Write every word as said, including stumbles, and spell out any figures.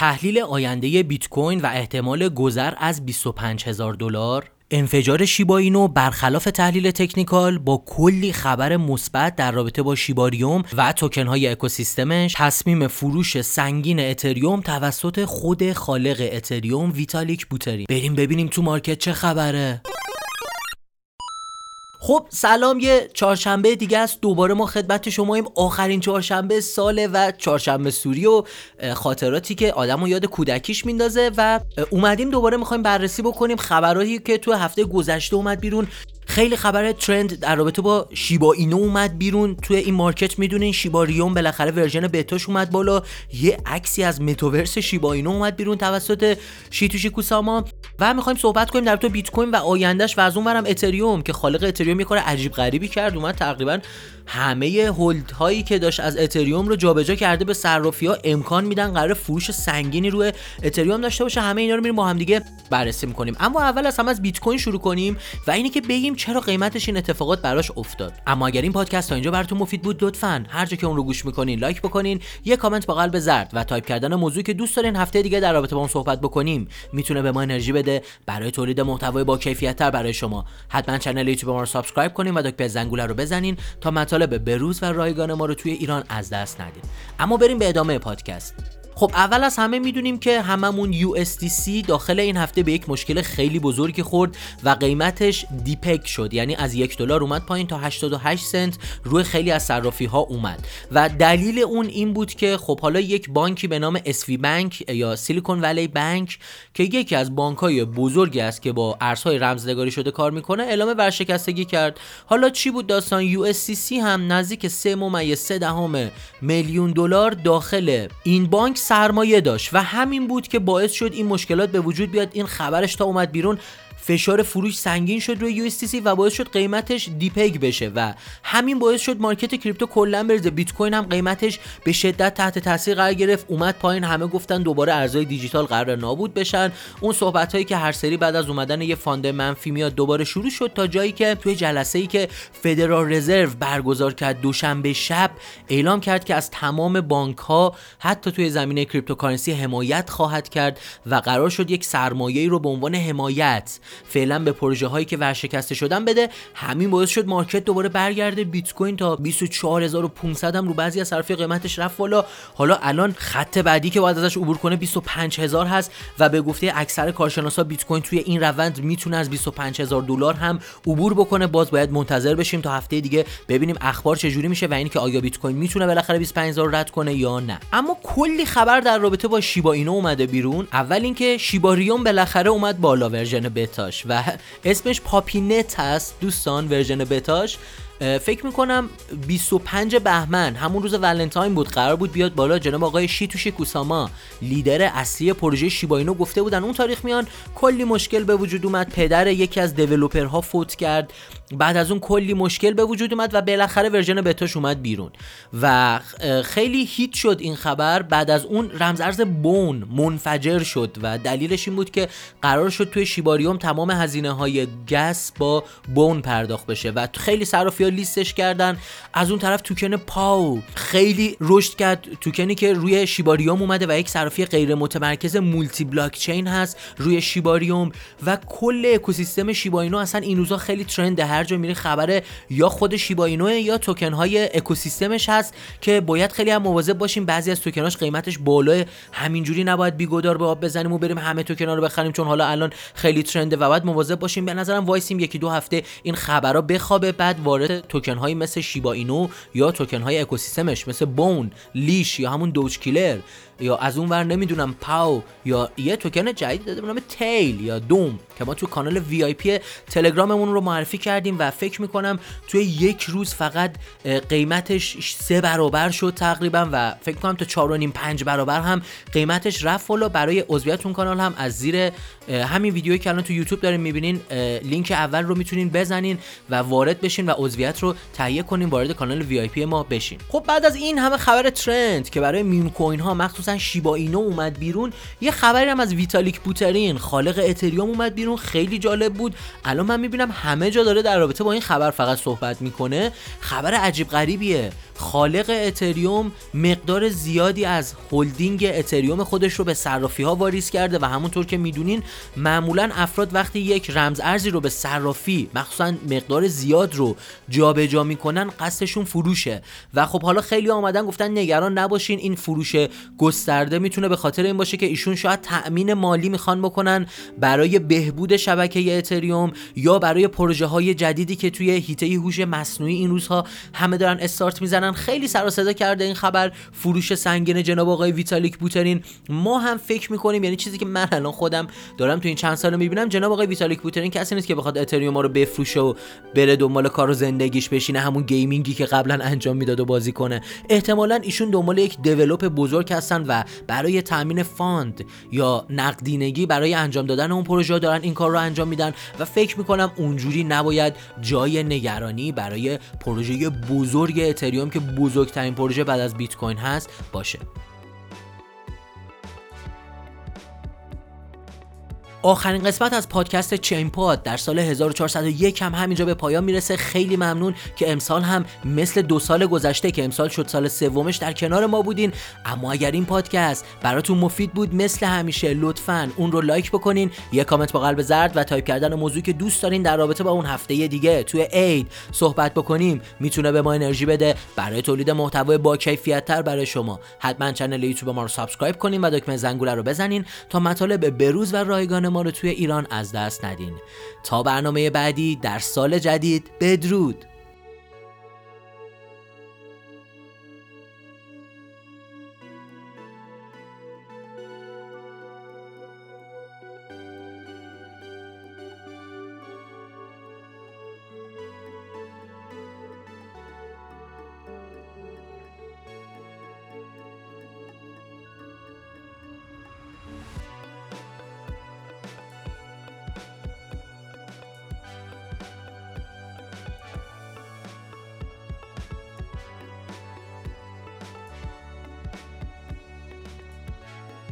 تحلیل آینده بیت کوین و احتمال گذر از بیست و پنج هزار دلار، انفجار شیبا اینو برخلاف تحلیل تکنیکال با کلی خبر مثبت در رابطه با شیباریوم و توکن های اکوسیستمش، تصمیم فروش سنگین اتریوم توسط خود خالق اتریوم ویتالیک بوترین. بریم ببینیم تو مارکت چه خبره. خب سلام، یه چهارشنبه دیگه است، دوباره ما خدمت شماییم. آخرین چهارشنبه ساله و چهارشنبه سوری و خاطراتی که آدمو یاد کودکیش میندازه و اومدیم دوباره میخوایم بررسی بکنیم خبراتی که تو هفته گذشته اومد بیرون. خیلی خبر ترند در رابطه با شیبا اینو اومد بیرون توی این مارکت. میدونین شیباریوم بالاخره ورژن بتاش اومد بالا، یه عکسی از متاورس شیبا اینو اومد بیرون توسط شیتوشی کوساما و میخوایم صحبت کنیم در تو بیت کوین و آیندهش و از اونورم اتریوم که خالق اتریوم یه کار عجیب غریبی کرد، اومد تقریبا همه هولد هایی که داشت از اتریوم رو جابجا کرده به صرافی‌ها. امکان میدن قرار فروش سنگینی روی اتریوم داشته باشه. همه اینا رو میریم با هم دیگه بررسی می‌کنیم. اما اول از همه از بیت کوین شروع کنیم و اینی که بگیم چرا قیمتش این اتفاقات براش افتاد. اما اگر این پادکست تا اینجا براتون مفید بود، لطفاً هر جا که اون رو گوش می‌کنین لایک بکنین، یه کامنت با قلب زرد و تایپ کردن موضوعی که دوست دارین هفته دیگه در رابطه با اون صحبت بکنیم میتونه به ما انرژی بده برای تولید محتوای با کیفیت‌تر برای شما. حتما کانال یوتیوب ما رو سابسکرایب کنین و دکمه زنگوله رو بزنین تا مطالب بروز و رایگان ما رو توی ایران از دست ندید. اما بریم به ادامه پادکست. خب اول از همه میدونیم که هممون یو اس دی سی داخل این هفته به یک مشکل خیلی بزرگی خورد و قیمتش دیپک شد، یعنی از یک دلار اومد پایین تا هشتاد و هشت سنت روی خیلی از صرافی‌ها اومد و دلیل اون این بود که خب حالا یک بانکی به نام اس وی بانک یا سیلیکون ولی بانک که یکی از بانک‌های بزرگی است که با ارزهای رمزنگاری شده کار میکنه اعلام ورشکستگی کرد. حالا چی بود داستان؟ یو اس دی سی هم نزدیک سه و سه دهم میلیون دلار داخل این بانک سرمایه داشت و همین بود که باعث شد این مشکلات به وجود بیاد. این خبرش تا اومد بیرون فشار فروش سنگین شد روی یو اس دی سی و باعث شد قیمتش دیپگ بشه و همین باعث شد مارکت کریپتو کلا بریزه. بیت کوین هم قیمتش به شدت تحت تاثیر قرار گرفت، اومد پایین. همه گفتن دوباره ارزهای دیجیتال قرار نابود بشن. اون صحبتایی که هر سری بعد از اومدن یه فاند منفی میاد دوباره شروع شد تا جایی که توی جلسه‌ای که فدرال رزرو برگزار کرد دوشنبه شب اعلام کرد که از تمام بانک‌ها حتی توی زمینه کریپتوکارنسی حمایت خواهد کرد و قرار شد یک سرمایه‌ای رو به عنوان حمایت فعلا به پروژه هایی که ورشکسته شدن بده. همین باعث شد مارکت دوباره برگرده. بیت کوین تا بیست و چهار هزار و پانصد هم رو بعضی از صرافی قیمتش رفت بالا. حالا الان خط بعدی که باید ازش عبور کنه بیست و پنج هزار هست و به گفته اکثر کارشناسا بیت کوین توی این روند میتونه از بیست و پنج هزار دلار هم عبور بکنه. باز باید منتظر بشیم تا هفته دیگه ببینیم اخبار چجوری میشه و اینکه آیا بیت کوین میتونه بالاخره بیست و پنج هزار رد کنه یا نه. اما کلی خبر در رابطه با شیبا اینو اومده بیرون. اول اینکه شیباریوم بالاخره اومد بالا، ورژن بتا و اسمش پاپینت هست دوستان. ورژن بتاش فکر میکنم بیست و پنج بهمن همون روز ولنتاین بود قرار بود بیاد بالا. جناب آقای شیتوشی کوساما لیدر اصلی پروژه شیبا اینو گفته بودن اون تاریخ میان کلی مشکل به وجود اومد. پدر یکی از دیولپرها فوت کرد، بعد از اون کلی مشکل به وجود اومد و بالاخره ورژن بتاش اومد بیرون و خیلی هیت شد این خبر. بعد از اون رمز ارز بون منفجر شد و دلیلش این بود که قرار شد توی شیباریوم تمام هزینه‌های گس با بون پرداخت بشه و خیلی صرافی لیستش کردن. از اون طرف توکن پاو خیلی رشد کرد، توکنی که روی شیباریوم اومده و یک صرافی غیر متمرکز مولتی بلاکچین هست روی شیباریوم و کل اکوسیستم شیبا اینو اصلا این روزا خیلی ترنده. هر جا میری خبره یا خود شیبا اینو یا توکن های اکوسیستمش هست که باید خیلی هم مواظب باشیم. بعضی از توکناش قیمتش بالاه، همینجوری نباید بیگدار به آب بزنیم و بریم همه توکنا رو بخریم چون حالا الان خیلی ترنده و باید مواظب باشیم. به نظرم وایسیم یکی دو هفته این خبرا بخوابه، بعد وارد توکن های مثل شیبا اینو یا توکن های اکوسیستمش مثل بون، لیش یا همون دوج کیلر یا از اون ور نمیدونم پاو یا یه توکن جدید داده به نام تیل یا دوم که ما تو کانال وی آی پی تلگراممون رو معرفی کردیم و فکر میکنم توی یک روز فقط قیمتش سه برابر شد تقریبا و فکر میکنم تا چهار و نیم پنج برابر هم قیمتش رفت بالا. برای عضویت اون کانال هم از زیر همین ویدیویی که الان تو یوتیوب دارین میبینین لینک اول رو میتونین بزنین و وارد بشین و عضویت رو تهیه کنین، وارد کانال وی آی پی ما بشین. خب بعد از این همه خبر ترند که برای میم کوین ها مخصوص مثلا شیبا اینو اومد بیرون، یه خبری هم از ویتالیک بوترین خالق اتریوم اومد بیرون، خیلی جالب بود. الان من میبینم همه جا داره در رابطه با این خبر فقط صحبت میکنه. خبر عجیب غریبیه. خالق اتریوم مقدار زیادی از هولدینگ اتریوم خودش رو به صرافی‌ها واریز کرده و همونطور که میدونین معمولا افراد وقتی یک رمز ارزی رو به صرافی مخصوصا مقدار زیاد رو جابجا میکنن قصدشون فروشه و خب حالا خیلی اومدن گفتن نگران نباشین، این فروش گسترده میتونه به خاطر این باشه که ایشون شاید تأمین مالی میخوان بکنن برای بهبود شبکه اتریوم یا برای پروژه‌های جدیدی که توی حیطه هوش مصنوعی این روزها همه دارن استارت میزنن. خیلی سر و صدا کرده این خبر فروش سنگین جناب آقای ویتالیک بوترین. ما هم فکر میکنیم، یعنی چیزی که من الان خودم دارم تو این چند سال میبینم، جناب آقای ویتالیک بوترین کسی نیست که بخواد اتریوم ها رو بفروشه و بره دنبال کار و زندگیش بشینه همون گیمینگی که قبلا انجام میداد و بازی کنه. احتمالاً ایشون دنبال یک دیولپ بزرگ هستن و برای تامین فاند یا نقدینگی برای انجام دادن اون پروژه دارن این کار رو انجام میدن و فکر میکنم اونجوری نباید جای نگرانی برای پروژه بزرگ اتریوم که بزرگترین پروژه بعد از بیت کوین هست باشه. آخرین قسمت از پادکست چین پاد در سال هزار و چهارصد و یک هم همینجا به پایان میرسه. خیلی ممنون که امسال هم مثل دو سال گذشته که امسال شد سال سومش در کنار ما بودین. اما اگر این پادکست براتون مفید بود مثل همیشه لطفاً اون رو لایک بکنین، یه کامنت با قلب زرد و تایپ کردن موضوعی که دوست دارین در رابطه با اون هفته دیگه توی عید صحبت بکنیم میتونه به ما انرژی بده برای تولید محتوای با کیفیت‌تر برای شما. حتما کانال یوتیوب ما رو سابسکرایب کنین و دکمه زنگوله رو بزنین تا مطالب بروز و رایگان ما رو توی ایران از دست ندین. تا برنامه بعدی در سال جدید، بدرود.